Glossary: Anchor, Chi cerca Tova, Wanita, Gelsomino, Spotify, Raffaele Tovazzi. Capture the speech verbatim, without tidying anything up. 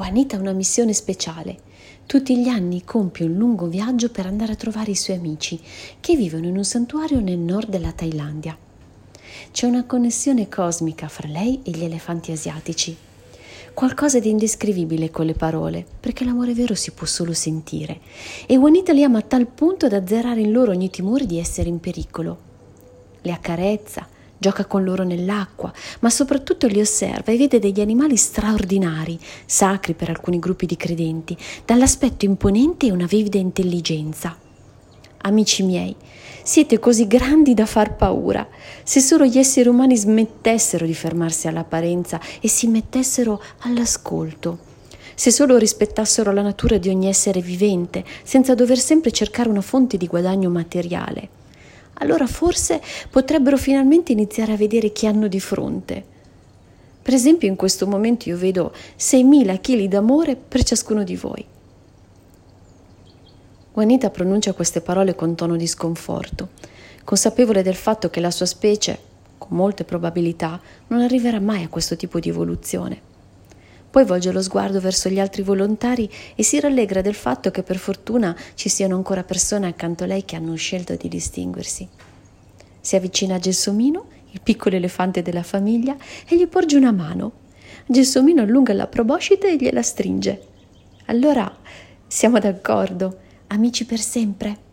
Wanita ha una missione speciale. Tutti gli anni compie un lungo viaggio per andare a trovare i suoi amici, che vivono in un santuario nel nord della Thailandia. C'è una connessione cosmica fra lei e gli elefanti asiatici. Qualcosa di indescrivibile con le parole, perché l'amore vero si può solo sentire, e Wanita li ama a tal punto da azzerare in loro ogni timore di essere in pericolo. Le accarezza, gioca con loro nell'acqua, ma soprattutto li osserva e vede degli animali straordinari, sacri per alcuni gruppi di credenti, dall'aspetto imponente e una vivida intelligenza. Amici miei, siete così grandi da far paura. Se solo gli esseri umani smettessero di fermarsi all'apparenza e si mettessero all'ascolto. Se solo rispettassero la natura di ogni essere vivente, senza dover sempre cercare una fonte di guadagno materiale. Allora forse potrebbero finalmente iniziare a vedere chi hanno di fronte. Per esempio, in questo momento io vedo seimila chili d'amore per ciascuno di voi. Wanita pronuncia queste parole con tono di sconforto, consapevole del fatto che la sua specie, con molte probabilità, non arriverà mai a questo tipo di evoluzione. Poi volge lo sguardo verso gli altri volontari e si rallegra del fatto che per fortuna ci siano ancora persone accanto a lei che hanno scelto di distinguersi. Si avvicina a Gelsomino, il piccolo elefante della famiglia, e gli porge una mano. Gelsomino allunga la proboscide e gliela stringe. Allora, siamo d'accordo. Amici per sempre.